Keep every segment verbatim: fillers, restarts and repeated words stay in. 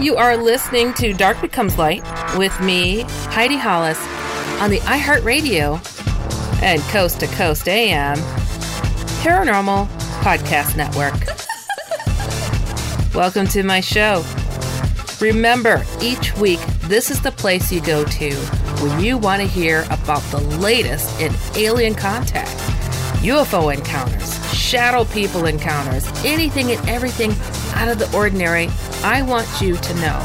You are listening to Dark Becomes Light with me, Heidi Hollis, on the iHeartRadio and Coast to Coast A M Paranormal Podcast Network. Welcome to my show. Remember, each week, this is the place you go to when you want to hear about the latest in alien contact, U F O encounters, shadow people encounters, anything and everything out of the ordinary. I want you to know.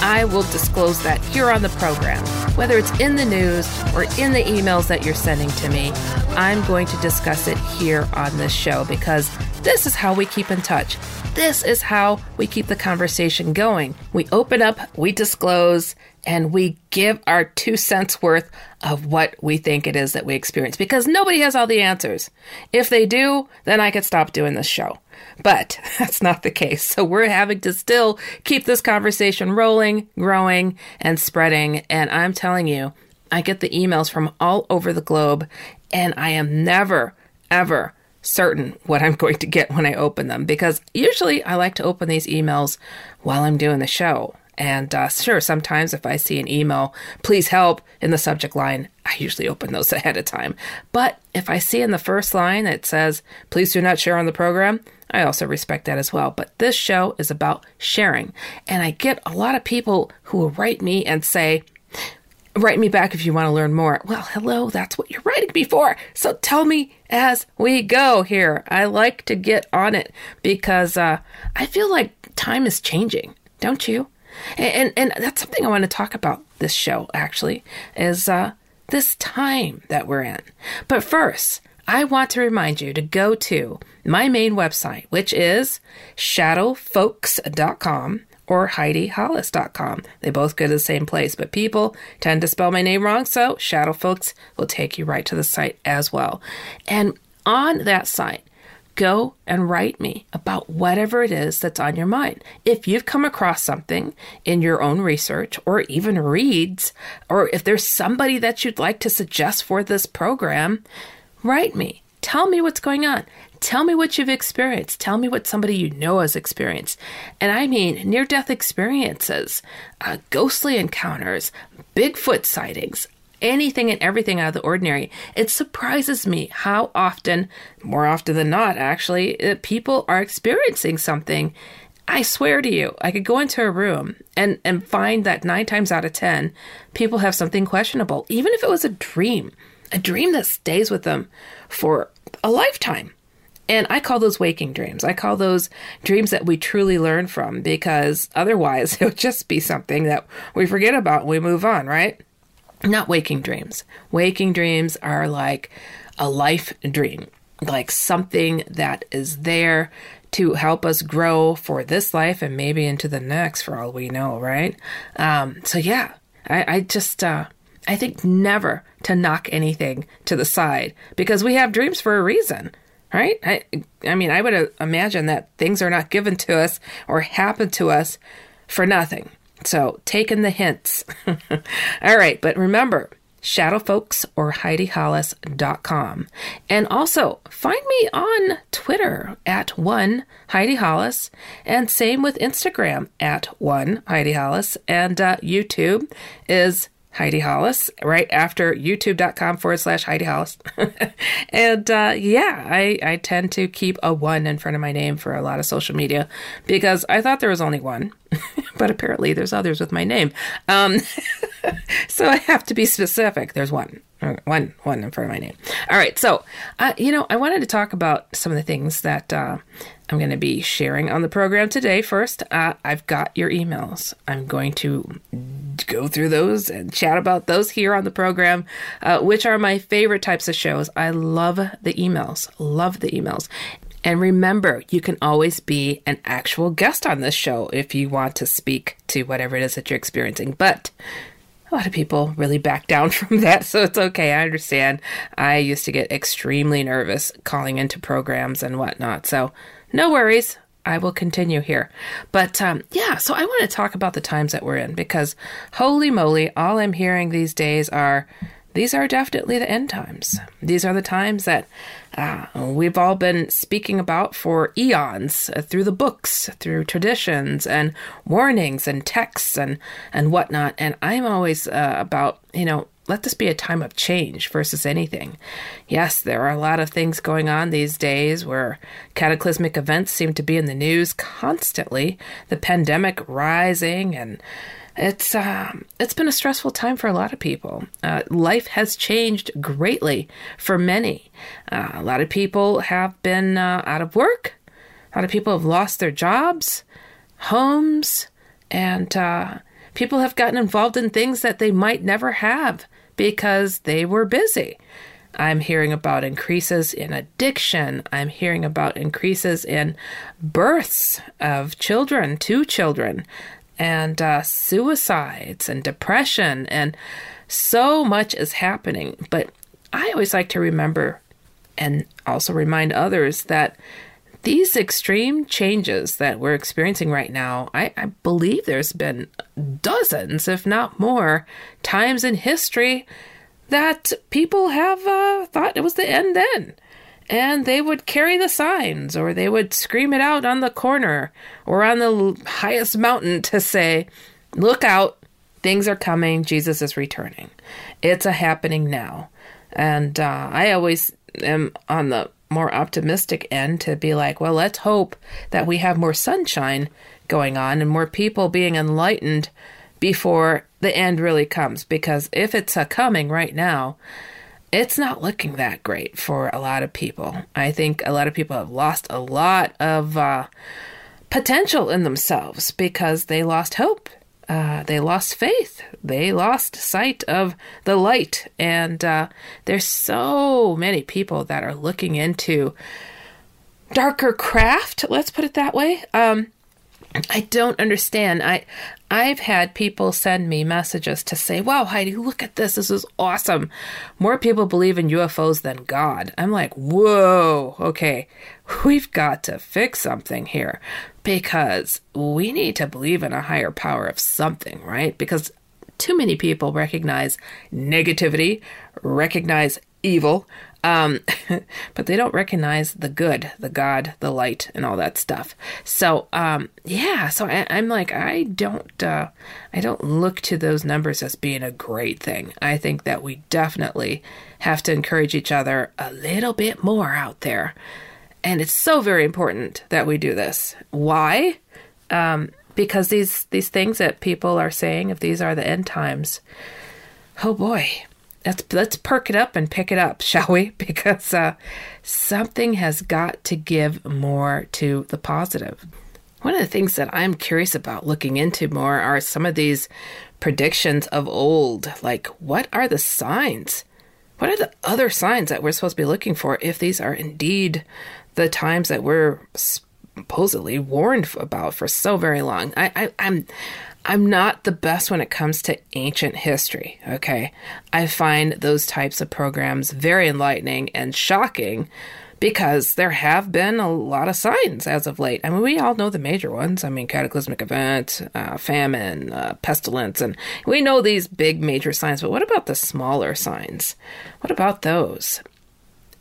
I will disclose that here on the program. Whether it's in the news or in the emails that you're sending to me, I'm going to discuss it here on this show because this is how we keep in touch. This is how we keep the conversation going. We open up, we disclose, and we give our two cents worth of what we think it is that we experience because nobody has all the answers. If they do, then I could stop doing this show. But that's not the case. So we're having to still keep this conversation rolling, growing, and spreading. And I'm telling you, I get the emails from all over the globe, and I am never, ever certain what I'm going to get when I open them because usually I like to open these emails while I'm doing the show. And uh, sure, sometimes if I see an email, please help in the subject line, I usually open those ahead of time. But if I see in the first line that says, please do not share on the program, I also respect that as well. But this show is about sharing. And I get a lot of people who will write me and say, write me back if you want to learn more. Well, hello, that's what you're writing me for. So tell me as we go here. I like to get on it because uh, I feel like time is changing, don't you? And, and and that's something I want to talk about this show, actually, is uh, this time that we're in. But first, I want to remind you to go to my main website, which is shadow folks dot com or Heidi Hollis dot com. They both go to the same place, but people tend to spell my name wrong, so shadowfolks will take you right to the site as well. And on that site, go and write me about whatever it is that's on your mind. If you've come across something in your own research or even reads, or if there's somebody that you'd like to suggest for this program, write me. Tell me what's going on. Tell me what you've experienced. Tell me what somebody you know has experienced. And I mean near-death experiences, uh, ghostly encounters, Bigfoot sightings, anything and everything out of the ordinary. It surprises me how often, more often than not, actually, people are experiencing something. I swear to you, I could go into a room and, and find that nine times out of ten, people have something questionable, even if it was a dream, a dream that stays with them for a lifetime. And I call those waking dreams. I call those dreams that we truly learn from because otherwise it would just be something that we forget about and we move on, right? Not waking dreams. Waking dreams are like a life dream, like something that is there to help us grow for this life and maybe into the next for all we know, right? Um, so yeah, I, I just, uh, I think never to knock anything to the side because we have dreams for a reason, right? I, I mean, I would imagine that things are not given to us or happen to us for nothing. So, taking the hints. All right, but remember, shadowfolks or Heidi Hollis dot com. And also, find me on Twitter at one Heidi Hollis, and same with Instagram at one Heidi Hollis, and uh, YouTube is Heidi Hollis, right after youtube.com forward slash Heidi Hollis. And uh, yeah, I, I tend to keep a one in front of my name for a lot of social media because I thought there was only one, but apparently there's others with my name. Um, so I have to be specific. There's one. One, one in front of my name. All right. So, uh, you know, I wanted to talk about some of the things that uh, I'm going to be sharing on the program today. First, uh, I've got your emails. I'm going to go through those and chat about those here on the program, uh, which are my favorite types of shows. I love the emails. Love the emails. And remember, you can always be an actual guest on this show if you want to speak to whatever it is that you're experiencing. But a lot of people really back down from that, so it's okay. I understand. I used to get extremely nervous calling into programs and whatnot, so no worries. I will continue here. But um, yeah, so I want to talk about the times that we're in because holy moly, all I'm hearing these days are these are definitely the end times. These are the times that uh, we've all been speaking about for eons uh, through the books, through traditions and warnings and texts and, and whatnot. And I'm always uh, about, you know, let this be a time of change versus anything. Yes, there are a lot of things going on these days where cataclysmic events seem to be in the news constantly, the pandemic rising and It's um, it's been a stressful time for a lot of people. Uh, life has changed greatly for many. Uh, a lot of people have been uh, out of work. A lot of people have lost their jobs, homes, and uh, people have gotten involved in things that they might never have because they were busy. I'm hearing about increases in addiction. I'm hearing about increases in births of children, two children. And uh, suicides and depression and so much is happening. But I always like to remember and also remind others that these extreme changes that we're experiencing right now, I, I believe there's been dozens, if not more, times in history that people have uh, thought it was the end then. And they would carry the signs or they would scream it out on the corner or on the highest mountain to say, look out, things are coming. Jesus is returning. It's a happening now. And uh, I always am on the more optimistic end to be like, well, let's hope that we have more sunshine going on and more people being enlightened before the end really comes. Because if it's a coming right now, it's not looking that great for a lot of people. I think a lot of people have lost a lot of uh, potential in themselves because they lost hope. Uh, they lost faith. They lost sight of the light. And uh, there's so many people that are looking into darker craft. Let's put it that way. Um, I don't understand. I I've had people send me messages to say, wow, Heidi, look at this. This is awesome. More people believe in U F Os than God. I'm like, whoa, okay, we've got to fix something here because we need to believe in a higher power of something, right? Because too many people recognize negativity, recognize evil, um, but they don't recognize the good, the God, the light, and all that stuff. So, um, yeah, so I, I'm like, I don't, uh, I don't look to those numbers as being a great thing. I think that we definitely have to encourage each other a little bit more out there. And it's so very important that we do this. Why? Um, because these, these things that people are saying, if these are the end times, oh boy. Let's, let's perk it up and pick it up, shall we? Because uh, something has got to give more to the positive. One of the things that I'm curious about looking into more are some of these predictions of old. Like, what are the signs? What are the other signs that we're supposed to be looking for if these are indeed the times that we're supposedly warned about for so very long? I, I, I'm... I'm not the best when it comes to ancient history, okay? I find those types of programs very enlightening and shocking because there have been a lot of signs as of late. I mean, we all know the major ones. I mean, cataclysmic event, uh, famine, uh, pestilence, and we know these big major signs. But what about the smaller signs? What about those?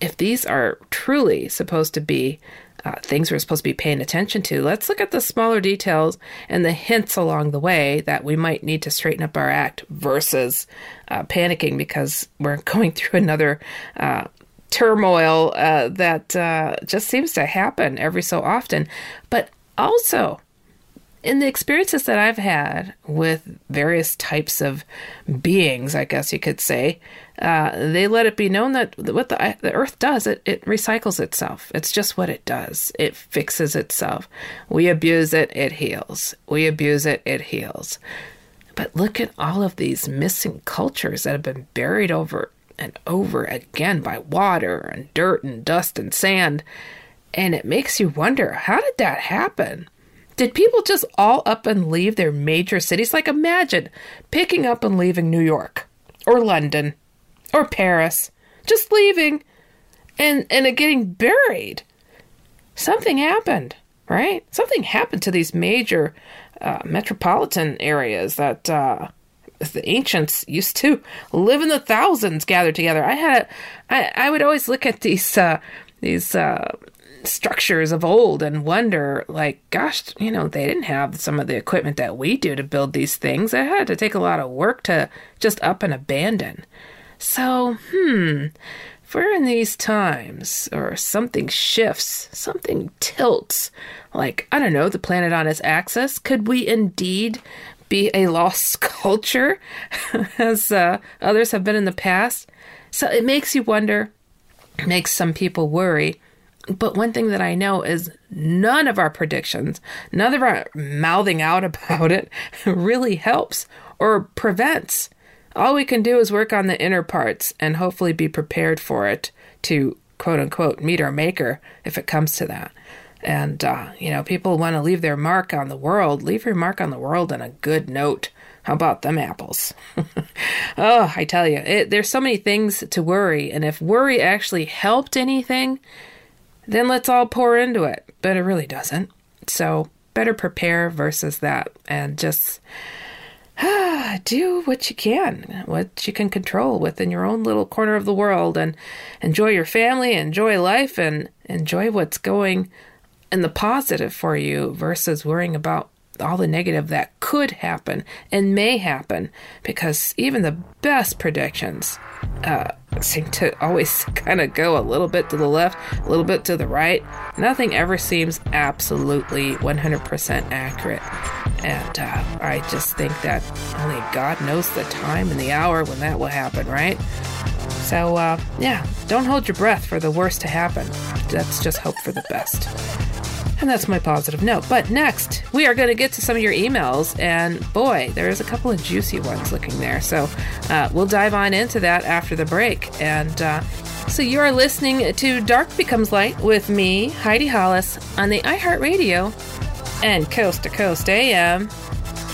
If these are truly supposed to be uh, things we're supposed to be paying attention to, let's look at the smaller details and the hints along the way that we might need to straighten up our act versus uh, panicking because we're going through another uh, turmoil uh, that uh, just seems to happen every so often. But also, in the experiences that I've had with various types of beings, I guess you could say, uh, they let it be known that what the, the earth does, it, it recycles itself. It's just what it does. It fixes itself. We abuse it, it heals. We abuse it, it heals. But look at all of these missing cultures that have been buried over and over again by water and dirt and dust and sand. And it makes you wonder, how did that happen? Did people just all up and leave their major cities? Like, imagine picking up and leaving New York or London or Paris, just leaving and, and it getting buried. Something happened, right? Something happened to these major uh, metropolitan areas that uh, the ancients used to live in, the thousands gathered together. I had a, I, I would always look at these, uh, these, uh, structures of old and wonder, like, gosh, you know, they didn't have some of the equipment that we do to build these things. It had to take a lot of work to just up and abandon. So, hmm, if we're in these times or something shifts, something tilts, like, I don't know, the planet on its axis, could we indeed be a lost culture as uh, others have been in the past? So it makes you wonder, makes some people worry. But one thing that I know is none of our predictions, none of our mouthing out about it really helps or prevents. All we can do is work on the inner parts and hopefully be prepared for it to, quote unquote, meet our maker if it comes to that. And, uh, you know, people want to leave their mark on the world. Leave your mark on the world on a good note. How about them apples? Oh, I tell you, it, there's so many things to worry. And if worry actually helped anything, then let's all pour into it. But it really doesn't. So better prepare versus that. And just ah, do what you can, what you can control within your own little corner of the world. And enjoy your family, enjoy life, and enjoy what's going in the positive for you versus worrying about all the negative that could happen and may happen, because even the best predictions uh, seem to always kind of go a little bit to the left, a little bit to the right. Nothing ever seems absolutely one hundred percent accurate. And uh, I just think that only God knows the time and the hour when that will happen, right? So, uh, yeah, don't hold your breath for the worst to happen. Let's just hope for the best. And that's my positive note. But next, we are going to get to some of your emails. And boy, there is a couple of juicy ones looking there. So uh, we'll dive on into that after the break. And uh, so you are listening to Dark Becomes Light with me, Heidi Hollis, on the iHeartRadio and Coast to Coast A M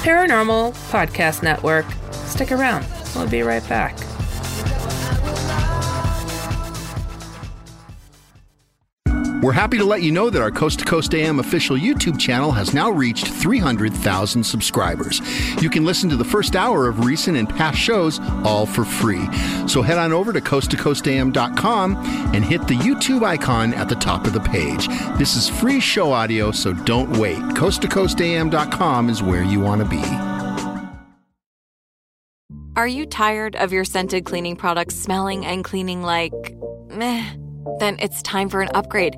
Paranormal Podcast Network. Stick around. We'll be right back. We're happy to let you know that our Coast to Coast A M official YouTube channel has now reached three hundred thousand subscribers. You can listen to the first hour of recent and past shows all for free. So head on over to coast to coast a m dot com and hit the YouTube icon at the top of the page. This is free show audio, so don't wait. coast to coast a m dot com is where you want to be. Are you tired of your scented cleaning products smelling and cleaning like meh? Then it's time for an upgrade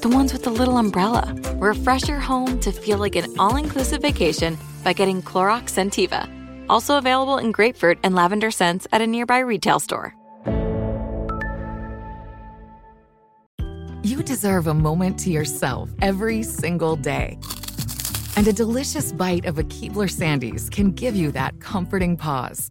The ones with the little umbrella. Refresh your home to feel like an all-inclusive vacation by getting Clorox Scentiva. Also available in grapefruit and lavender scents at a nearby retail store. You deserve a moment to yourself every single day. And a delicious bite of a Keebler Sandies can give you that comforting pause.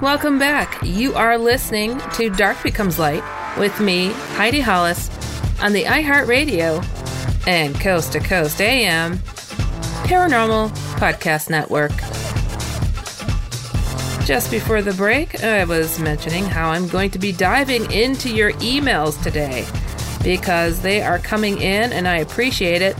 Welcome back. You are listening to Dark Becomes Light with me, Heidi Hollis, on the iHeartRadio and Coast to Coast A M Paranormal Podcast Network. Just before the break, I was mentioning how I'm going to be diving into your emails today because they are coming in and I appreciate it.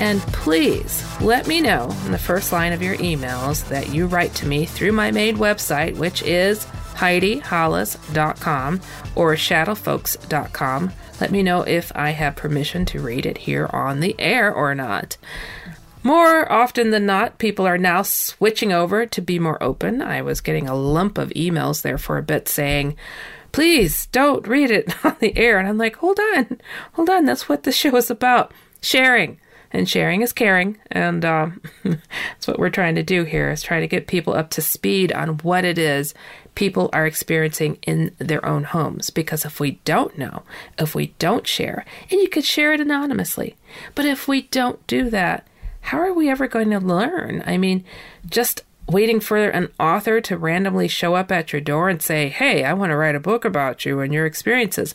And please let me know in the first line of your emails that you write to me through my main website, which is Heidi Hollis dot com or shadow folks dot com. Let me know if I have permission to read it here on the air or not. More often than not, people are now switching over to be more open. I was getting a lump of emails there for a bit saying, please don't read it on the air. And I'm like, hold on, hold on. That's what the show is about. Sharing. And sharing is caring, and um, that's what we're trying to do here, is try to get people up to speed on what it is people are experiencing in their own homes. Because if we don't know, if we don't share, and you could share it anonymously, but if we don't do that, how are we ever going to learn? I mean, just waiting for an author to randomly show up at your door and say, hey, I want to write a book about you and your experiences.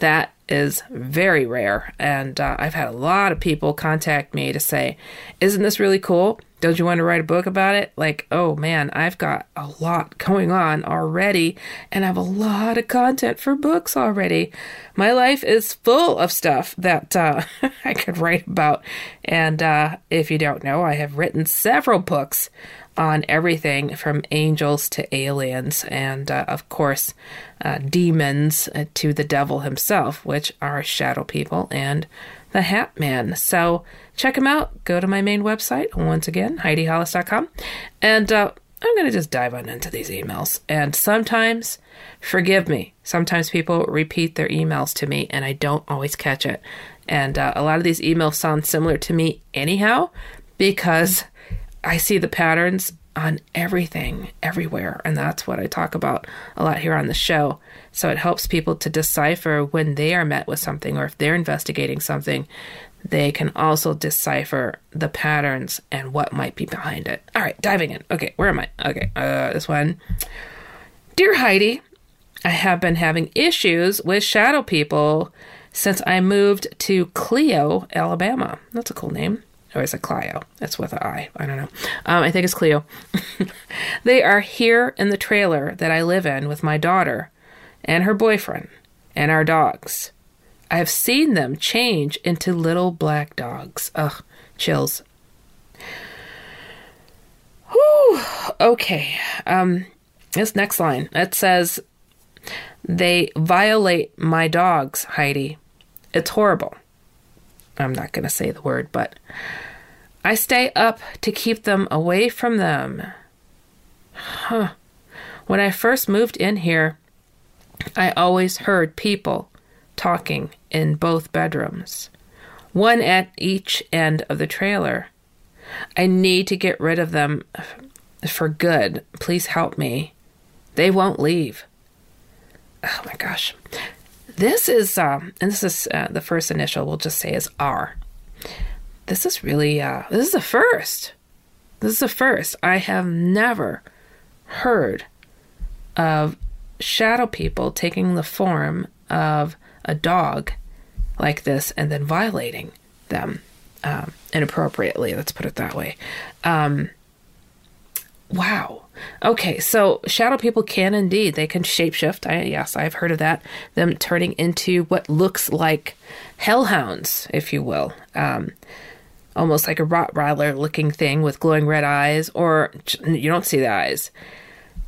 That is very rare, and uh, I've had a lot of people contact me to say, isn't this really cool? Don't you want to write a book about it? Like, oh man, I've got a lot going on already, and I have a lot of content for books already. My life is full of stuff that uh, I could write about, and uh, if you don't know, I have written several books on everything from angels to aliens and, uh, of course, uh, demons uh, to the devil himself, which are shadow people and the Hat Man. So check them out. Go to my main website, once again, Heidi Hollis dot com. And uh, I'm going to just dive on into these emails. And sometimes, forgive me, sometimes people repeat their emails to me and I don't always catch it. And uh, a lot of these emails sound similar to me anyhow, because I see the patterns on everything, everywhere, and that's what I talk about a lot here on the show. So it helps people to decipher when they are met with something, or if they're investigating something, they can also decipher the patterns and what might be behind it. All right, diving in. Okay, where am I? Okay, uh, this one. Dear Heidi, I have been having issues with shadow people since I moved to Clio, Alabama. That's a cool name. Or is it Clio? It's with an I. I don't know. Um, I think it's Cleo. They are here in the trailer that I live in with my daughter and her boyfriend and our dogs. I have seen them change into little black dogs. Ugh, chills. Whew. Okay. Um, this next line, it says, they violate my dogs, Heidi. It's horrible. I'm not going to say the word, but I stay up to keep them away from them. Huh. When I first moved in here, I always heard people talking in both bedrooms, one at each end of the trailer. I need to get rid of them for good. Please help me. They won't leave. Oh my gosh. This is, um, and this is uh, the first initial, we'll just say is R. This is really, uh, this is the first. This is the first. I have never heard of shadow people taking the form of a dog like this and then violating them um, inappropriately. Let's put it that way. Um, Wow. Okay, so shadow people can indeed. They can shapeshift. I, yes, I've heard of that. Them turning into what looks like hellhounds, if you will. Um, almost like a Rottweiler-looking thing with glowing red eyes, or you don't see the eyes.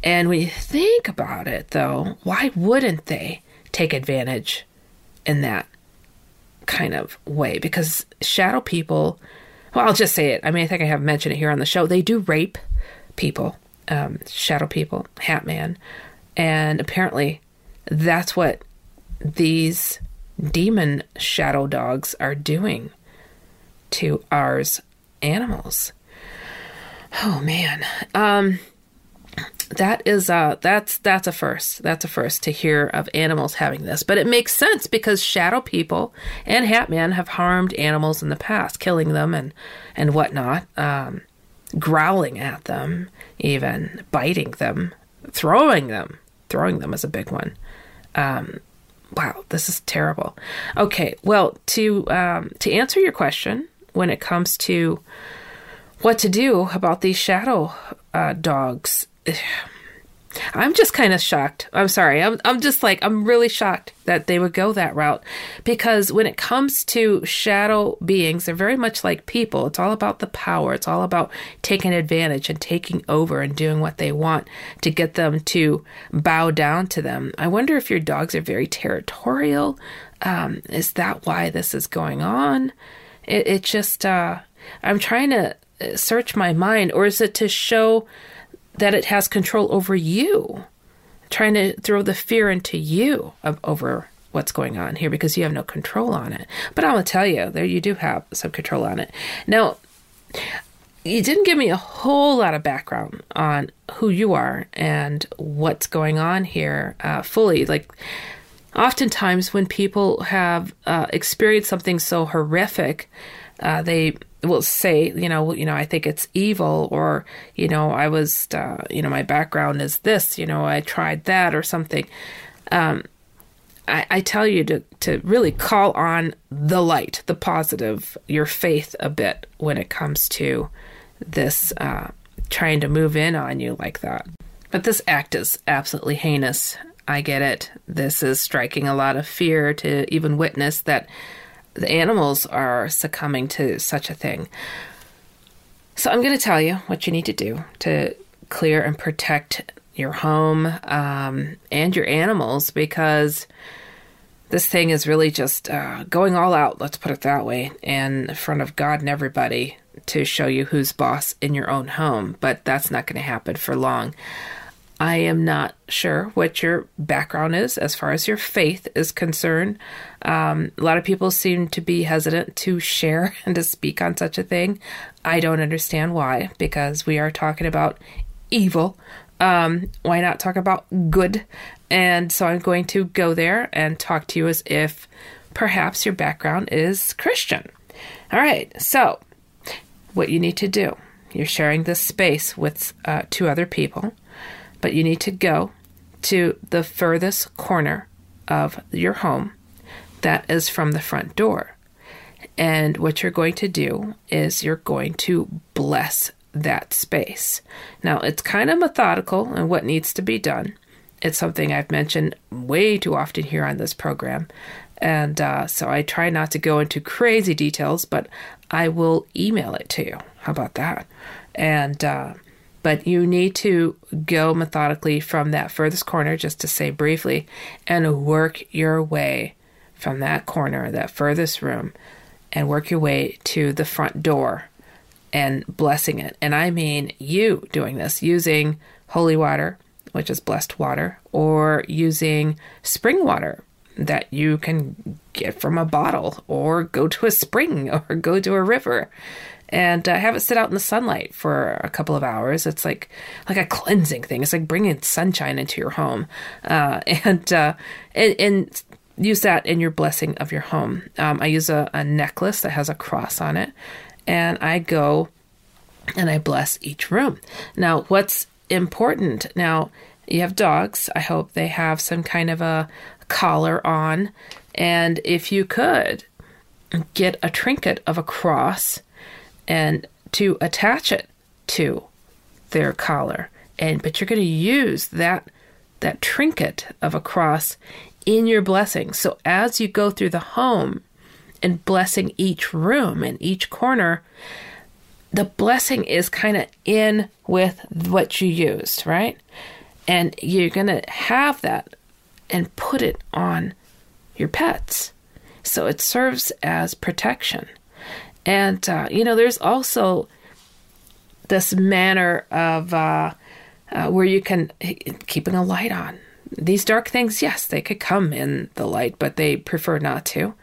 And when you think about it, though, why wouldn't they take advantage in that kind of way? Because shadow people, well, I'll just say it. I mean, I think I have mentioned it here on the show. They do rape people, um, shadow people, Hat Man. And apparently that's what these demon shadow dogs are doing to ours animals. Oh, man. Um... That is uh that's that's a first. That's a first to hear of animals having this. But it makes sense because shadow people and Hat Man have harmed animals in the past, killing them and, and whatnot, um, growling at them, even biting them, throwing them. Throwing them is a big one. Um, wow, this is terrible. Okay, well, to um, to answer your question when it comes to what to do about these shadow uh, dogs. I'm just kind of shocked. I'm sorry. I'm I'm just like, I'm really shocked that they would go that route, because when it comes to shadow beings, they're very much like people. It's all about the power. It's all about taking advantage and taking over and doing what they want to get them to bow down to them. I wonder if your dogs are very territorial. Um, is that why this is going on? It, it just, uh, I'm trying to search my mind, or is it to show that it has control over you, trying to throw the fear into you of, over what's going on here because you have no control on it. But I'm going to tell you, there you do have some control on it. Now, you didn't give me a whole lot of background on who you are and what's going on here uh, fully. Like, oftentimes when people have uh, experienced something so horrific, uh, they... will say, you know, you know, I think it's evil, or, you know, I was, uh, you know, my background is this, you know, I tried that or something. Um, I, I tell you to, to really call on the light, the positive, your faith a bit when it comes to this uh, trying to move in on you like that. But this act is absolutely heinous. I get it. This is striking a lot of fear to even witness that the animals are succumbing to such a thing. So I'm going to tell you what you need to do to clear and protect your home um, and your animals, because this thing is really just uh, going all out, let's put it that way, in front of God and everybody to show you who's boss in your own home. But that's not going to happen for long. I am not sure what your background is as far as your faith is concerned. Um, a lot of people seem to be hesitant to share and to speak on such a thing. I don't understand why, because we are talking about evil. Um, why not talk about good? And so I'm going to go there and talk to you as if perhaps your background is Christian. All right, so what you need to do, you're sharing this space with uh, two other people. But you need to go to the furthest corner of your home that is from the front door. And what you're going to do is you're going to bless that space. Now, it's kind of methodical in what needs to be done. It's something I've mentioned way too often here on this program. And uh, so I try not to go into crazy details, but I will email it to you. How about that? And... Uh, But you need to go methodically from that furthest corner, just to say briefly, and work your way from that corner, that furthest room, and work your way to the front door and blessing it. And I mean you doing this using holy water, which is blessed water, or using spring water that you can get from a bottle, or go to a spring, or go to a river. And uh, have it sit out in the sunlight for a couple of hours. It's like like a cleansing thing. It's like bringing sunshine into your home, uh, and, uh, and and use that in your blessing of your home. Um, I use a, a necklace that has a cross on it, and I go and I bless each room. Now, what's important? Now, you have dogs. I hope they have some kind of a collar on, and if you could get a trinket of a cross and to attach it to their collar. And but you're going to use that that trinket of a cross in your blessing. So as you go through the home and blessing each room and each corner, the blessing is kind of in with what you used, right? And you're going to have that and put it on your pets. So it serves as protection. And, uh, you know, there's also this manner of uh, uh, where you can, keeping a light on. These dark things, yes, they could come in the light, but they prefer not to.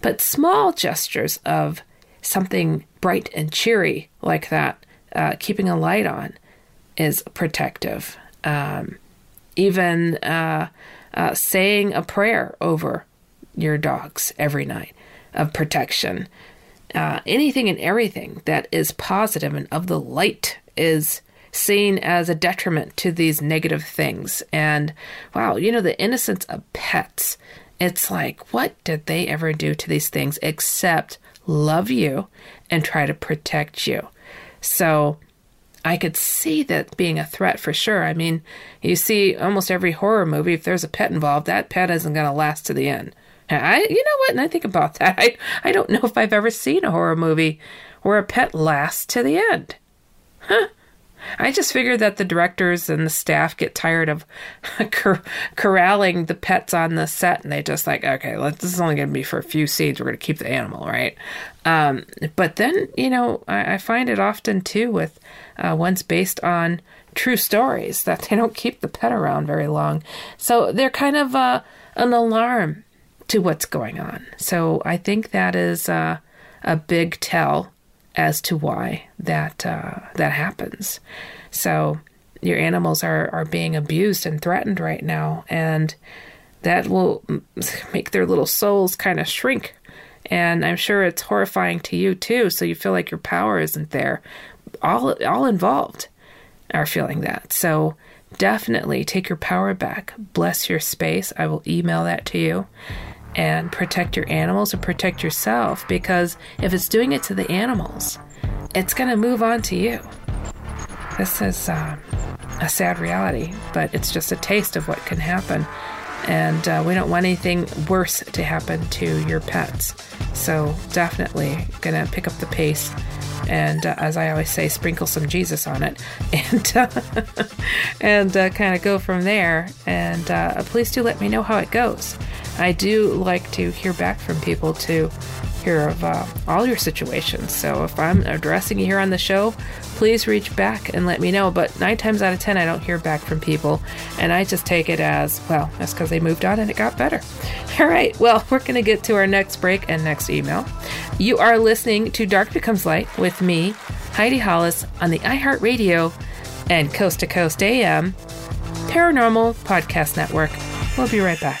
But small gestures of something bright and cheery like that, uh, keeping a light on, is protective. Um, even uh, uh, saying a prayer over your dogs every night of protection. Uh, anything and everything that is positive and of the light is seen as a detriment to these negative things. And wow, you know, the innocence of pets. It's like, what did they ever do to these things except love you and try to protect you? So I could see that being a threat for sure. I mean, you see almost every horror movie, if there's a pet involved, that pet isn't going to last to the end. I, you know what? And I think about that. I, I don't know if I've ever seen a horror movie where a pet lasts to the end. Huh. I just figure that the directors and the staff get tired of cor- corralling the pets on the set, and they just like, okay, let's, this is only going to be for a few scenes. We're going to keep the animal, right? Um, but then, you know, I, I find it often, too, with uh, ones based on true stories that they don't keep the pet around very long. So they're kind of uh, an alarm to what's going on. So I think that is uh, a big tell as to why that uh, that happens. So your animals are, are being abused and threatened right now, and that will make their little souls kind of shrink. And I'm sure it's horrifying to you too, so you feel like your power isn't there. All all involved are feeling that. So definitely take your power back. Bless your space. I will email that to you. And protect your animals and protect yourself, because if it's doing it to the animals, it's going to move on to you. This is uh, a sad reality, but it's just a taste of what can happen. And uh, we don't want anything worse to happen to your pets. So definitely going to pick up the pace. And uh, as I always say, sprinkle some Jesus on it and uh, and uh, kind of go from there. And uh, please do let me know how it goes. I do like to hear back from people to hear of uh, all your situations. So if I'm addressing you here on the show, please reach back and let me know. But nine times out of ten, I don't hear back from people. And I just take it as, well, that's because they moved on and it got better. All right. Well, we're going to get to our next break and next email. You are listening to Dark Becomes Light with me, Heidi Hollis, on the iHeartRadio and Coast to Coast A M Paranormal Podcast Network. We'll be right back.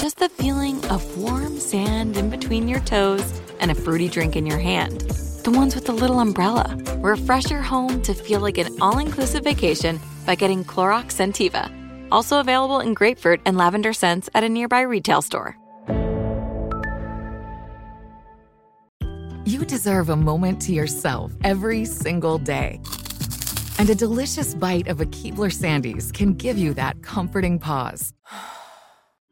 just the feeling of warm sand in between your toes and a fruity drink in your hand. The ones with the little umbrella. Refresh your home to feel like an all-inclusive vacation by getting Clorox Scentiva. Also available in grapefruit and lavender scents at a nearby retail store. You deserve a moment to yourself every single day. And a delicious bite of a Keebler Sandies can give you that comforting pause.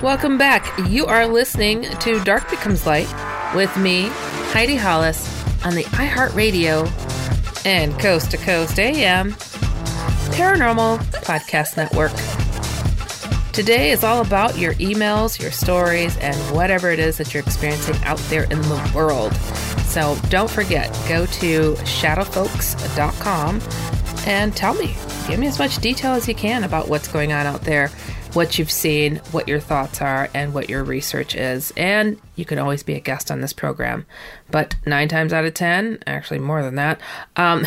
Welcome back. You are listening to Dark Becomes Light with me, Heidi Hollis, on the iHeartRadio and Coast to Coast A M Paranormal Podcast Network. Today is all about your emails, your stories, and whatever it is that you're experiencing out there in the world. So don't forget, go to shadow folks dot com and tell me. Give me as much detail as you can about what's going on out there, what you've seen, what your thoughts are, and what your research is. And you can always be a guest on this program. But nine times out of ten, actually more than that, um,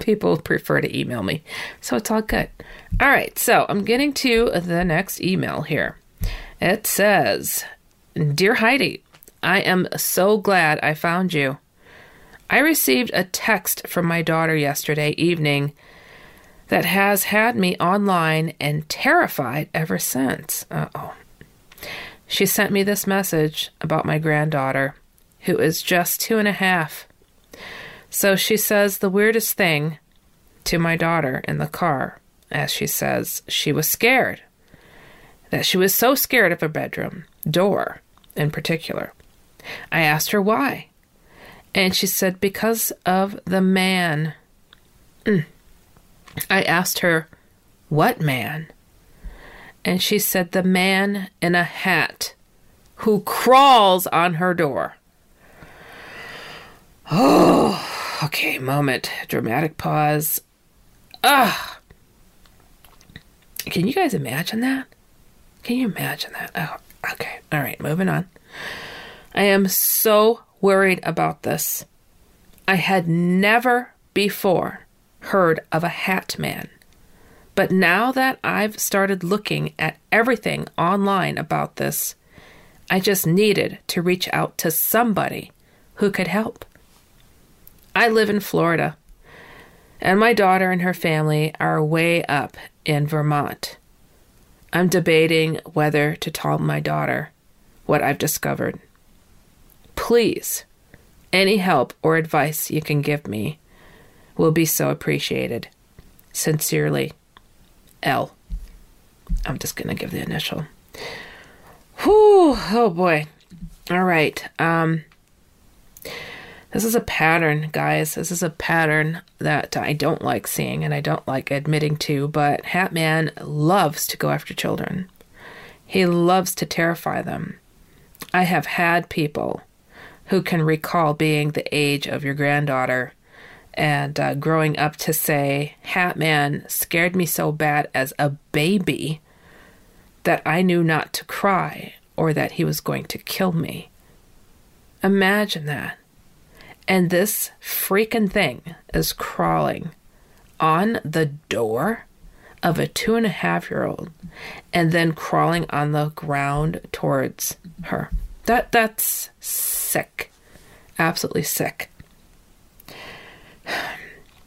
people prefer to email me. So it's all good. All right, so I'm getting to the next email here. It says, Dear Heidi, I am so glad I found you. I received a text from my daughter yesterday evening that has had me online and terrified ever since. Uh-oh. She sent me this message about my granddaughter, who is just two and a half. So she says the weirdest thing to my daughter in the car, as she says she was scared, that she was so scared of her bedroom door in particular. I asked her why, and she said because of the man. Mm. I asked her, what man? And she said, the man in a hat who crawls on her door. Oh, okay, moment. Dramatic pause. Ugh. Can you guys imagine that? Can you imagine that? Oh, okay. All right, moving on. I am so worried about this. I had never before heard of a hat man. But now that I've started looking at everything online about this, I just needed to reach out to somebody who could help. I live in Florida, and my daughter and her family are way up in Vermont. I'm debating whether to tell my daughter what I've discovered. Please, any help or advice you can give me will be so appreciated. Sincerely, L. I'm just going to give the initial. Whew, oh boy. All right. Um, this is a pattern, guys. This is a pattern that I don't like seeing and I don't like admitting to, but Hat Man loves to go after children. He loves to terrify them. I have had people who can recall being the age of your granddaughter and uh, growing up to say, Hat Man scared me so bad as a baby that I knew not to cry or that he was going to kill me. Imagine that. And this freaking thing is crawling on the door of a two and a half year old and then crawling on the ground towards her. That that's sick. Absolutely sick.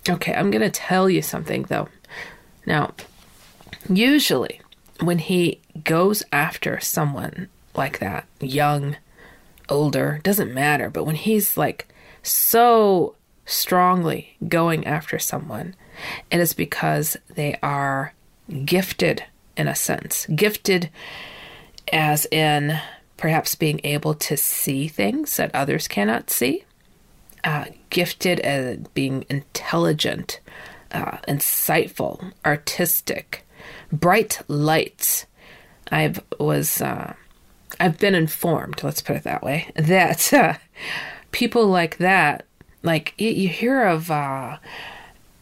Okay, I'm going to tell you something, though. Now, usually when he goes after someone like that, young, older, doesn't matter, but when he's like so strongly going after someone, it is because they are gifted in a sense. Gifted as in perhaps being able to see things that others cannot see. Uh, gifted at being intelligent, uh, insightful, artistic, bright lights, I've was uh, I've been informed, let's put it that way, that uh, people like that, like you, you hear of uh,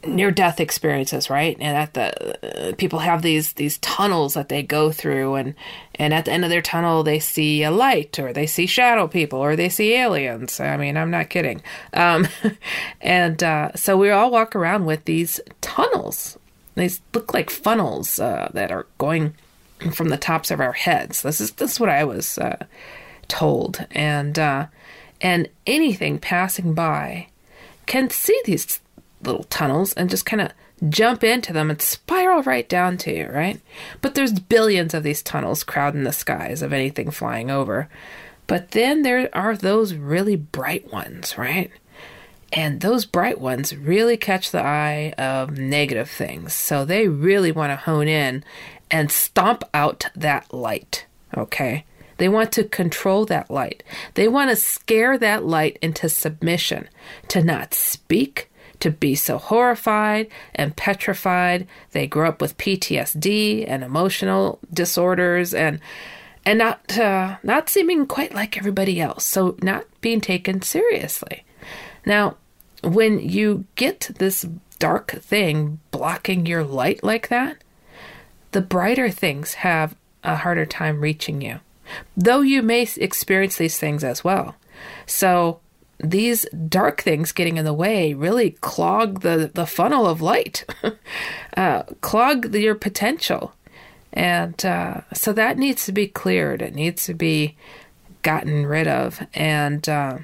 near-death experiences, right? And at the uh, people have these these tunnels that they go through, and and at the end of their tunnel they see a light, or they see shadow people, or they see aliens. I mean, I'm not kidding. Um, and uh, so we all walk around with these tunnels. They look like funnels uh, that are going from the tops of our heads. This is this is what I was uh, told, and uh, and anything passing by can see these little tunnels and just kind of jump into them and spiral right down to you, right? But there's billions of these tunnels crowding the skies of anything flying over. But then there are those really bright ones, right? And those bright ones really catch the eye of negative things. So they really want to hone in and stomp out that light, okay? They want to control that light. They want to scare that light into submission, to not speak, to be so horrified and petrified. They grow up with P T S D and emotional disorders, and and not uh, not seeming quite like everybody else, so not being taken seriously. Now, when you get this dark thing blocking your light like that, the brighter things have a harder time reaching you, though you may experience these things as well. So these dark things getting in the way really clog the, the funnel of light, uh, clog the, your potential. And uh, so that needs to be cleared. It needs to be gotten rid of. And uh,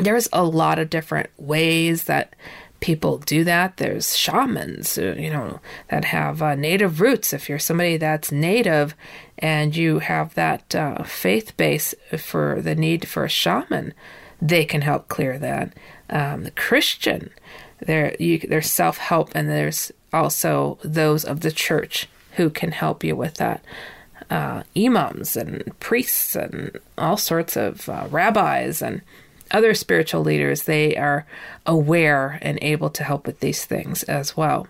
there's a lot of different ways that people do that. There's shamans, you know, that have uh, native roots. If you're somebody that's native and you have that uh, faith base for the need for a shaman, they can help clear that. Um, the Christian, there you, there's self-help, and there's also those of the church who can help you with that. Uh, imams and priests and all sorts of uh, rabbis and other spiritual leaders, they are aware and able to help with these things as well.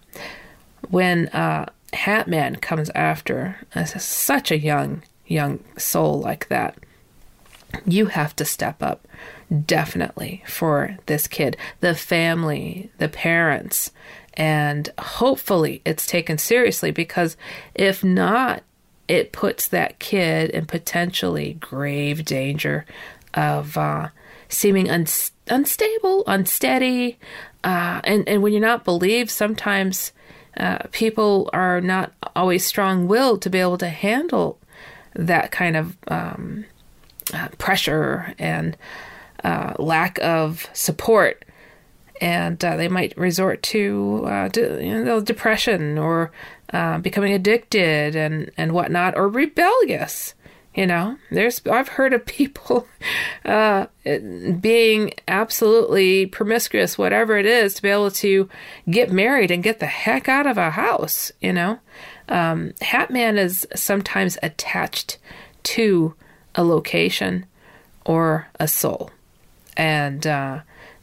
When uh, Hatman comes after uh, such a young, young soul like that, you have to step up, definitely, for this kid, the family, the parents, and hopefully it's taken seriously, because if not, it puts that kid in potentially grave danger of uh, seeming un- unstable, unsteady. Uh, and, and when you're not believed, sometimes uh, people are not always strong-willed to be able to handle that kind of um, uh, pressure and uh, lack of support. And uh, they might resort to, uh, to you know, depression or uh, becoming addicted and, and whatnot, or rebellious. You know, there's I've heard of people uh, being absolutely promiscuous, whatever it is, to be able to get married and get the heck out of a house. You know, um, Hatman is sometimes attached to a location or a soul, and uh,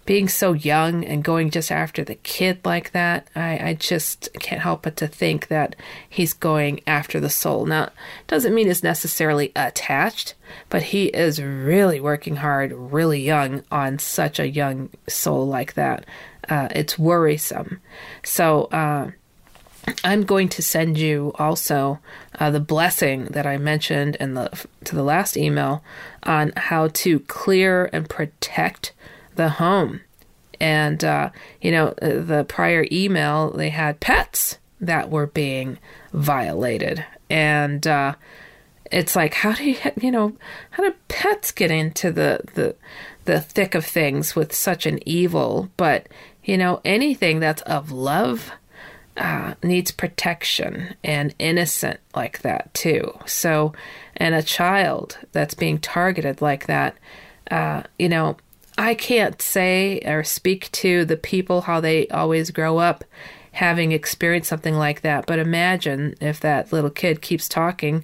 being so young and going just after the kid like that, I, I just can't help but to think that he's going after the soul. Now, doesn't mean it's necessarily attached, but he is really working hard, really young on such a young soul like that. Uh, it's worrisome. So uh, I'm going to send you also uh, the blessing that I mentioned in the to the last email on how to clear and protect the home. And, uh, you know, the prior email, they had pets that were being violated. And uh, it's like, how do you, you know, how do pets get into the, the, the thick of things with such an evil? But, you know, anything that's of love uh, needs protection, and innocent like that too. So, and a child that's being targeted like that, uh, you know, I can't say or speak to the people how they always grow up having experienced something like that. But imagine if that little kid keeps talking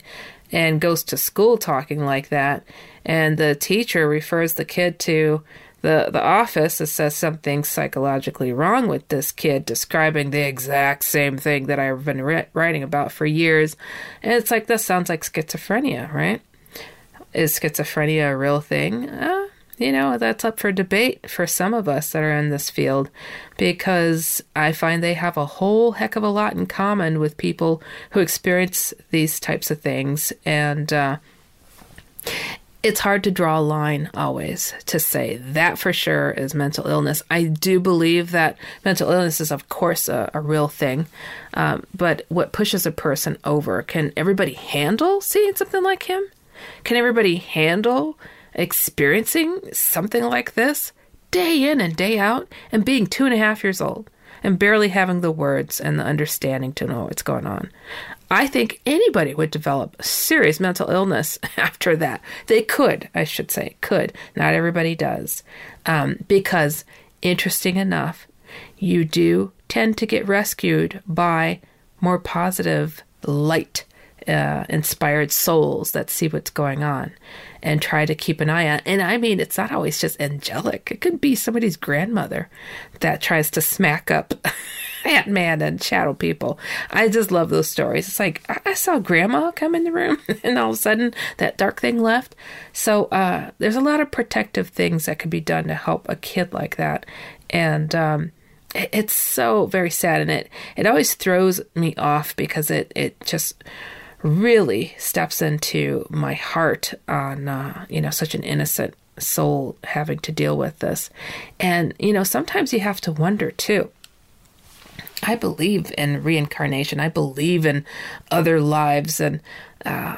and goes to school talking like that, and the teacher refers the kid to the the office says something psychologically wrong with this kid, describing the exact same thing that I've been re- writing about for years. And it's like, this sounds like schizophrenia, right? Is schizophrenia a real thing? Uh, you know, that's up for debate for some of us that are in this field, because I find they have a whole heck of a lot in common with people who experience these types of things. And uh, it's hard to draw a line always to say that for sure is mental illness. I do believe that mental illness is, of course, a, a real thing. Um, but what pushes a person over? Can everybody handle seeing something like him? Can everybody handle experiencing something like this day in and day out and being two and a half years old and barely having the words and the understanding to know what's going on? I think anybody would develop serious mental illness after that. They could, I should say, could. Not everybody does. Um, because, interesting enough, you do tend to get rescued by more positive, light, uh, inspired souls that see what's going on and try to keep an eye on. And I mean, it's not always just angelic. It could be somebody's grandmother that tries to smack up Ant-Man and shadow people. I just love those stories. It's like, I saw grandma come in the room and all of a sudden that dark thing left. So uh, there's a lot of protective things that can be done to help a kid like that. And um, it's so very sad. And it, it always throws me off because it, it just really steps into my heart on, uh, you know, such an innocent soul having to deal with this. And, you know, sometimes you have to wonder too. I believe in reincarnation. I believe in other lives, and uh,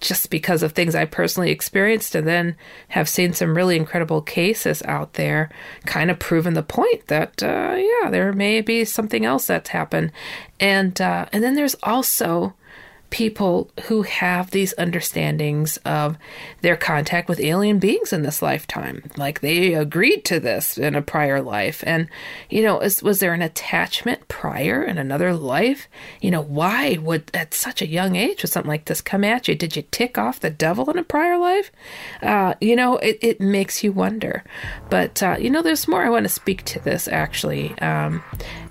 just because of things I personally experienced and then have seen some really incredible cases out there, kind of proven the point that, uh, yeah, there may be something else that's happened. And, uh, and then there's also people who have these understandings of their contact with alien beings in this lifetime. Like they agreed to this in a prior life. And, you know, is, was there an attachment prior in another life? You know, why would at such a young age would something like this come at you? Did you tick off the devil in a prior life? Uh, you know, it, it makes you wonder. But, uh, you know, there's more I want to speak to this actually. Um,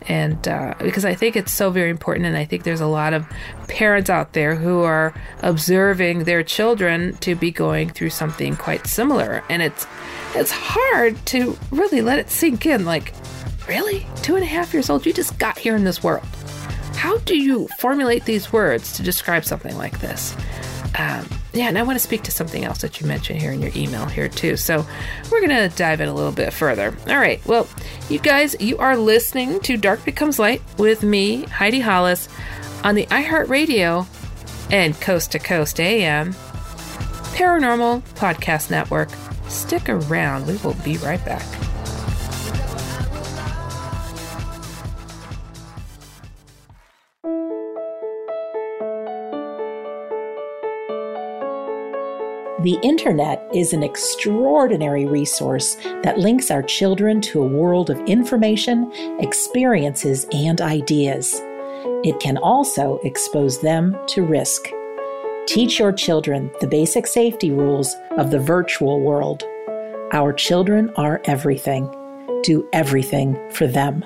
and uh, because I think it's so very important. And I think there's a lot of parents out there who are observing their children to be going through something quite similar, and it's it's hard to really let it sink in. Like, really, two and a half years old, you just got here in this world. How do you formulate these words to describe something like this? Um, yeah, and I want to speak to something else that you mentioned here in your email here too. So we're going to dive in a little bit further. All right. Well, you guys, you are listening to Dark Becomes Light with me, Heidi Hollis, on the iHeartRadio and Coast to Coast A M Paranormal Podcast Network. Stick around. We will be right back. The internet is an extraordinary resource that links our children to a world of information, experiences, and ideas. It can also expose them to risk. Teach your children the basic safety rules of the virtual world. Our children are everything. Do everything for them.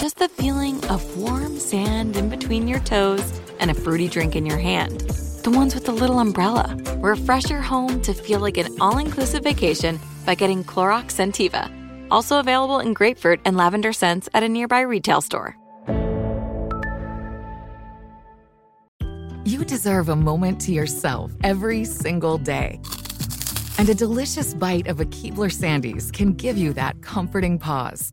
just the feeling of warm sand in between your toes and a fruity drink in your hand. The ones with the little umbrella. Refresh your home to feel like an all-inclusive vacation by getting Clorox Scentiva. Also available in grapefruit and lavender scents at a nearby retail store. You deserve a moment to yourself every single day. And a delicious bite of a Keebler Sandies can give you that comforting pause.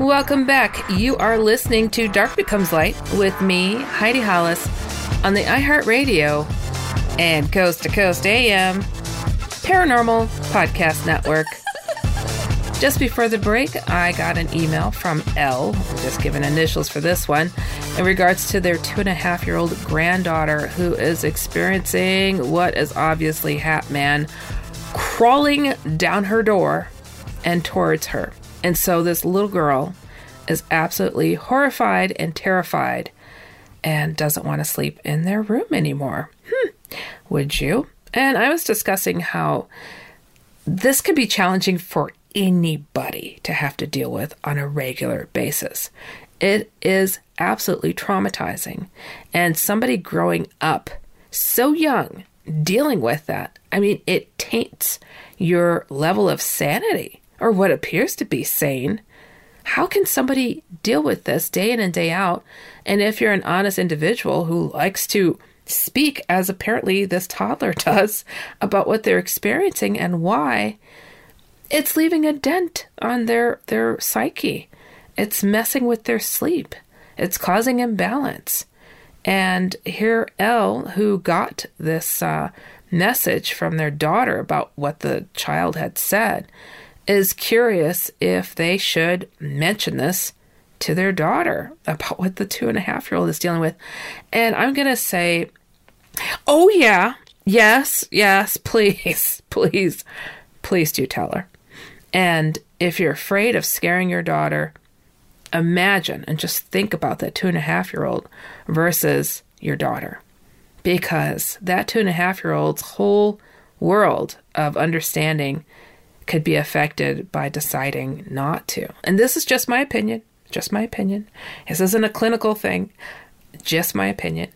Welcome back. You are listening to Dark Becomes Light with me, Heidi Hollis, on the iHeartRadio and Coast to Coast A M Paranormal Podcast Network. Just before the break, I got an email from Elle, just giving initials for this one, in regards to their two-and-a-half-year-old granddaughter who is experiencing what is obviously Hatman crawling down her door and towards her. And so this little girl is absolutely horrified and terrified and doesn't want to sleep in their room anymore. Hmm. Would you? And I was discussing how this could be challenging for anybody to have to deal with on a regular basis. It is absolutely traumatizing. And somebody growing up so young dealing with that, I mean, it taints your level of sanity, or what appears to be sane. How can somebody deal with this day in and day out? And if you're an honest individual who likes to speak, as apparently this toddler does, about what they're experiencing and why, it's leaving a dent on their, their psyche. It's messing with their sleep. It's causing imbalance. And here Elle, who got this uh, message from their daughter about what the child had said, is curious if they should mention this to their daughter about what the two and a half year old is dealing with. And I'm going to say, oh yeah, yes, yes, please, please, please do tell her. And if you're afraid of scaring your daughter, imagine and just think about that two and a half year old versus your daughter, because that two and a half year old's whole world of understanding could be affected by deciding not to. And this is just my opinion, just my opinion. This isn't a clinical thing, just my opinion.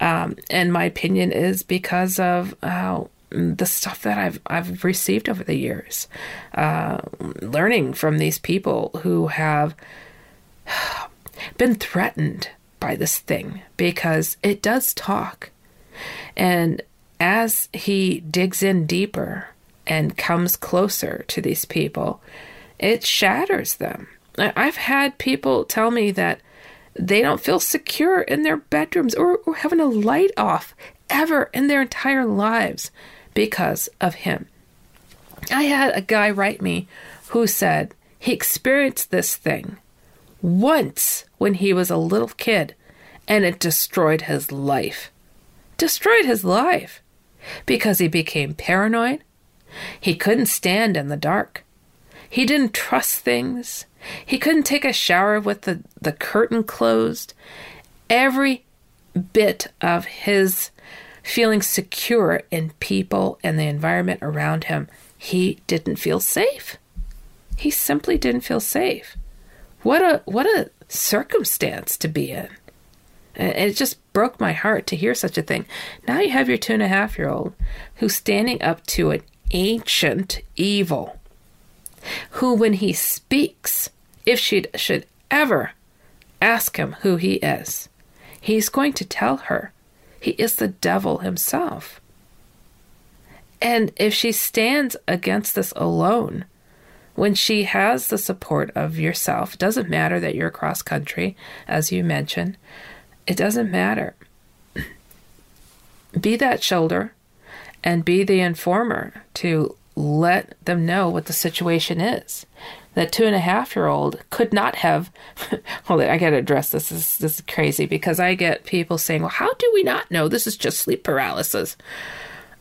Um, and my opinion is because of uh, the stuff that I've I've received over the years, uh, learning from these people who have been threatened by this thing, because it does talk. And as he digs in deeper and comes closer to these people, it shatters them. I've had people tell me that they don't feel secure in their bedrooms or, or having a light off ever in their entire lives because of him. I had a guy write me who said he experienced this thing once when he was a little kid, and it destroyed his life. Destroyed his life because he became paranoid. He couldn't stand in the dark. He didn't trust things. He couldn't take a shower with the, the curtain closed. Every bit of his feeling secure in people and the environment around him, he didn't feel safe. He simply didn't feel safe. What a what a circumstance to be in. And it just broke my heart to hear such a thing. Now you have your two and a half year old who's standing up to an ancient evil, who, when he speaks, if she should ever ask him who he is, he's going to tell her he is the devil himself. And if she stands against this alone, when she has the support of yourself, it doesn't matter that you're cross country, as you mentioned. It doesn't matter. Be that shoulder and be the informer to let them know what the situation is. That two and a half year old could not have, well, I got to address this. this. This is crazy because I get people saying, well, how do we not know? This is just sleep paralysis.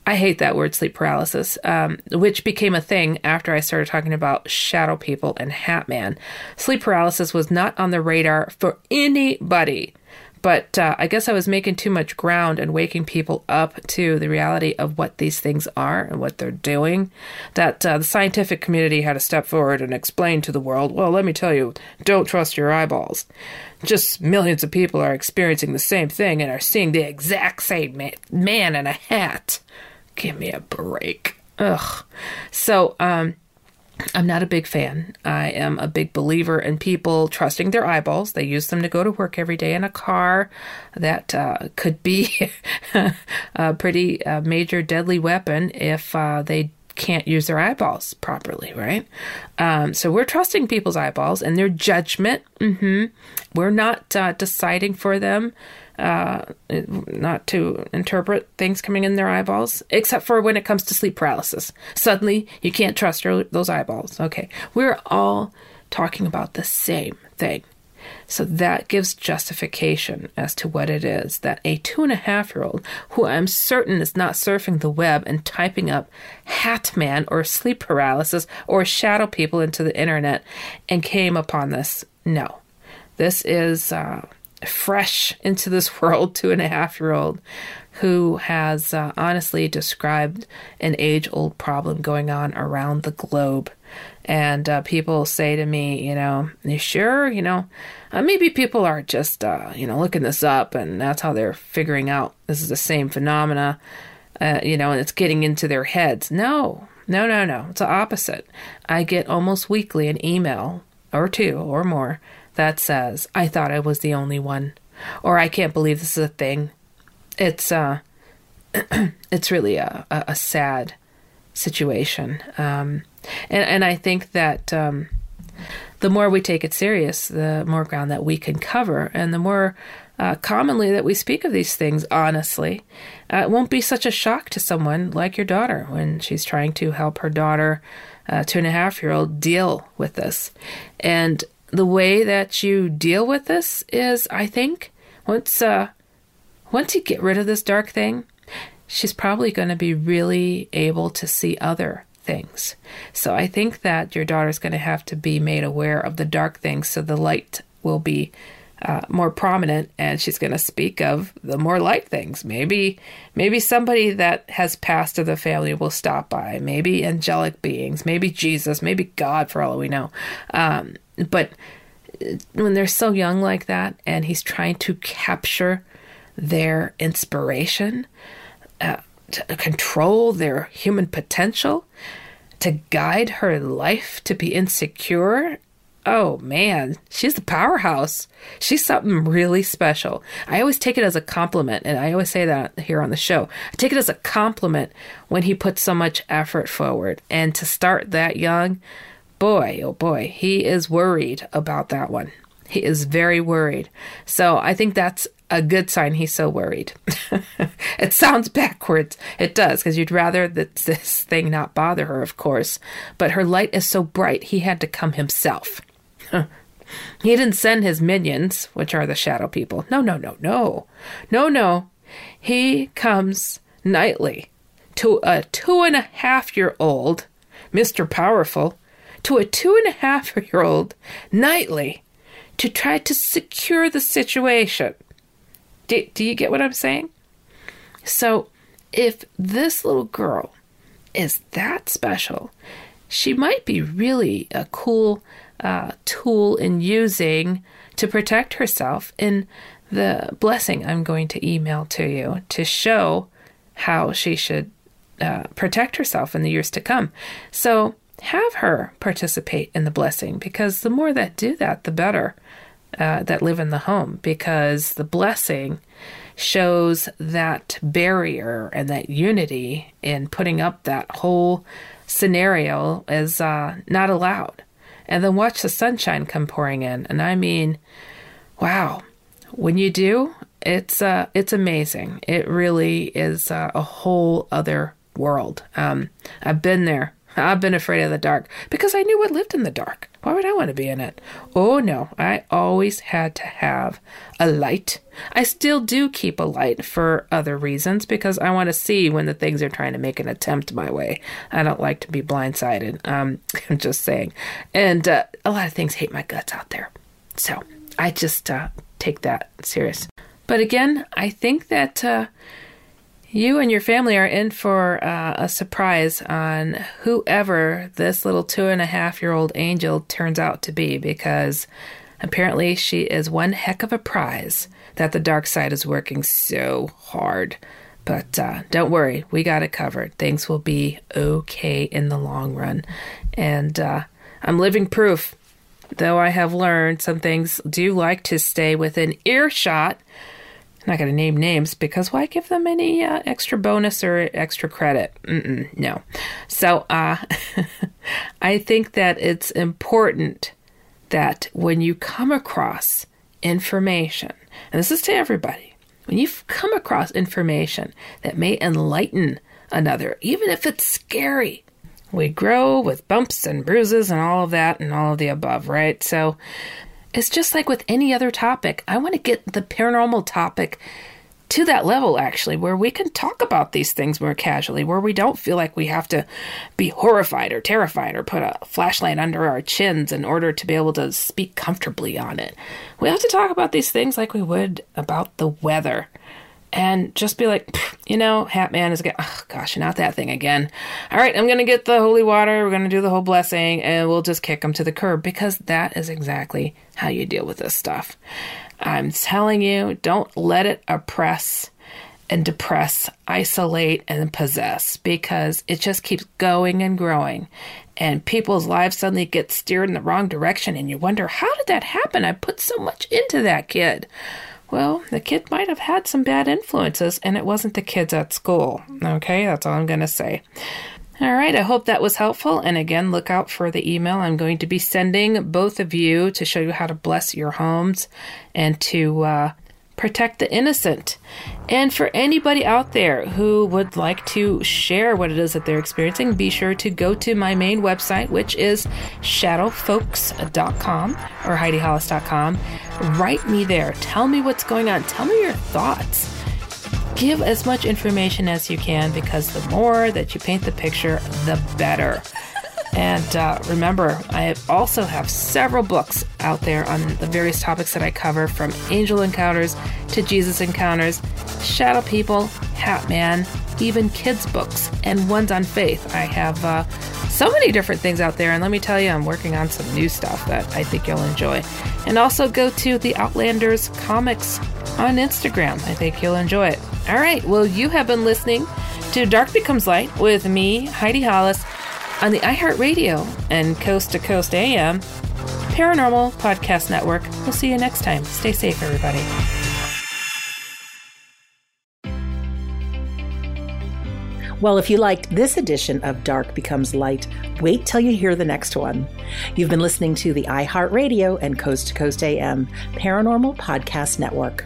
I hate that word, sleep paralysis, um, which became a thing after I started talking about shadow people and Hat Man. Sleep paralysis was not on the radar for anybody. But uh, I guess I was making too much ground and waking people up to the reality of what these things are and what they're doing, that uh, the scientific community had to step forward and explain to the world, well, let me tell you, don't trust your eyeballs. Just millions of people are experiencing the same thing and are seeing the exact same man, man in a hat. Give me a break. Ugh. So, um... I'm not a big fan. I am a big believer in people trusting their eyeballs. They use them to go to work every day in a car. That uh, could be a pretty uh, major deadly weapon if uh, they can't use their eyeballs properly, right? Um, so we're trusting people's eyeballs and their judgment. Mm-hmm. We're not uh, deciding for them uh, not to interpret things coming in their eyeballs, except for when it comes to sleep paralysis. Suddenly, you can't trust your, those eyeballs. Okay, we're all talking about the same thing. So that gives justification as to what it is that a two and a half year old, who I'm certain is not surfing the web and typing up Hat Man or sleep paralysis or shadow people into the internet and came upon this. No, this is uh, fresh into this world, two and a half year old who has uh, honestly described an age old problem going on around the globe. And uh, people say to me, you know, you sure? You know, uh, maybe people are just, uh, you know, looking this up and that's how they're figuring out this is the same phenomena, uh, you know, and it's getting into their heads. No, no, no, no. It's the opposite. I get almost weekly an email or two or more that says, I thought I was the only one, or I can't believe this is a thing. It's, uh, it's really a, a, a sad situation. Um, And and I think that um, the more we take it serious, the more ground that we can cover, and the more uh, commonly that we speak of these things honestly, uh, it won't be such a shock to someone like your daughter when she's trying to help her daughter, uh, two and a half year old, deal with this. And the way that you deal with this is, I think, once uh, once you get rid of this dark thing, she's probably going to be really able to see other things. So I think that your daughter's going to have to be made aware of the dark things so the light will be uh, more prominent, and she's going to speak of the more light things. Maybe maybe somebody that has passed to the family will stop by, maybe angelic beings, maybe Jesus, maybe God for all we know. Um, but when they're so young like that and he's trying to capture their inspiration, uh, to control their human potential, to guide her life, to be insecure. Oh man, she's the powerhouse. She's something really special. I always take it as a compliment, and I always say that here on the show. I take it as a compliment when he puts so much effort forward. And to start that young, boy, oh boy, he is worried about that one. He is very worried. So I think that's a good sign he's so worried. It sounds backwards. It does, because you'd rather that this thing not bother her, of course. But her light is so bright, he had to come himself. He didn't send his minions, which are the shadow people. No, no, no, no. No, no. He comes nightly to a two-and-a-half-year-old, Mister Powerful, to a two-and-a-half-year-old nightly to try to secure the situation. Do, do you get what I'm saying? So if this little girl is that special, she might be really a cool uh, tool in using to protect herself in the blessing I'm going to email to you to show how she should uh, protect herself in the years to come. So have her participate in the blessing, because the more that do that, the better. Uh, that live in the home, because the blessing shows that barrier and that unity in putting up that whole scenario is uh, not allowed. And then watch the sunshine come pouring in. And I mean, wow, when you do, it's uh, it's amazing. It really is uh, a whole other world. Um, I've been there. I've been afraid of the dark because I knew what lived in the dark. Why would I want to be in it? Oh, no. I always had to have a light. I still do keep a light for other reasons because I want to see when the things are trying to make an attempt my way. I don't like to be blindsided. Um, I'm just saying. And uh, a lot of things hate my guts out there. So I just uh, take that serious. But again, I think that uh, you and your family are in for uh, a surprise on whoever this little two and a half year old angel turns out to be, because apparently she is one heck of a prize that the dark side is working so hard. But uh, don't worry, we got it covered. Things will be okay in the long run. And uh, I'm living proof. Though I have learned some things do like to stay within earshot. I'm not going to name names because why give them any uh, extra bonus or extra credit? Mm-mm, no. So uh, I think that it's important that when you come across information, and this is to everybody, when you've come across information that may enlighten another, even if it's scary, we grow with bumps and bruises and all of that and all of the above, right? So it's just like with any other topic. I want to get the paranormal topic to that level, actually, where we can talk about these things more casually, where we don't feel like we have to be horrified or terrified or put a flashlight under our chins in order to be able to speak comfortably on it. We have to talk about these things like we would about the weather. And just be like, you know, Hat Man is going, oh gosh, not that thing again. All right, I'm going to get the holy water. We're going to do the whole blessing and we'll just kick them to the curb, because that is exactly how you deal with this stuff. I'm telling you, don't let it oppress and depress, isolate and possess, because it just keeps going and growing. And people's lives suddenly get steered in the wrong direction. And you wonder, how did that happen? I put so much into that kid. Well, the kid might have had some bad influences, and it wasn't the kids at school. Okay, that's all I'm going to say. All right, I hope that was helpful. And again, look out for the email I'm going to be sending both of you to show you how to bless your homes and to uh, protect the innocent. And for anybody out there who would like to share what it is that they're experiencing, be sure to go to my main website, which is shadow folks dot com or Heidi Hollis dot com. Write me there. Tell me what's going on. Tell me your thoughts. Give as much information as you can, because the more that you paint the picture, the better. And uh, remember, I also have several books out there on the various topics that I cover, from angel encounters to Jesus encounters, shadow people, Hat Man, even kids' books, and ones on faith. I have uh, so many different things out there, and let me tell you, I'm working on some new stuff that I think you'll enjoy. And also go to The Outlanders Comics on Instagram. I think you'll enjoy it. All right, well, you have been listening to Dark Becomes Light with me, Heidi Hollis, on the iHeartRadio and Coast to Coast A M Paranormal Podcast Network. We'll see you next time. Stay safe, everybody. Well, if you liked this edition of Dark Becomes Light, wait till you hear the next one. You've been listening to the iHeartRadio and Coast to Coast A M Paranormal Podcast Network.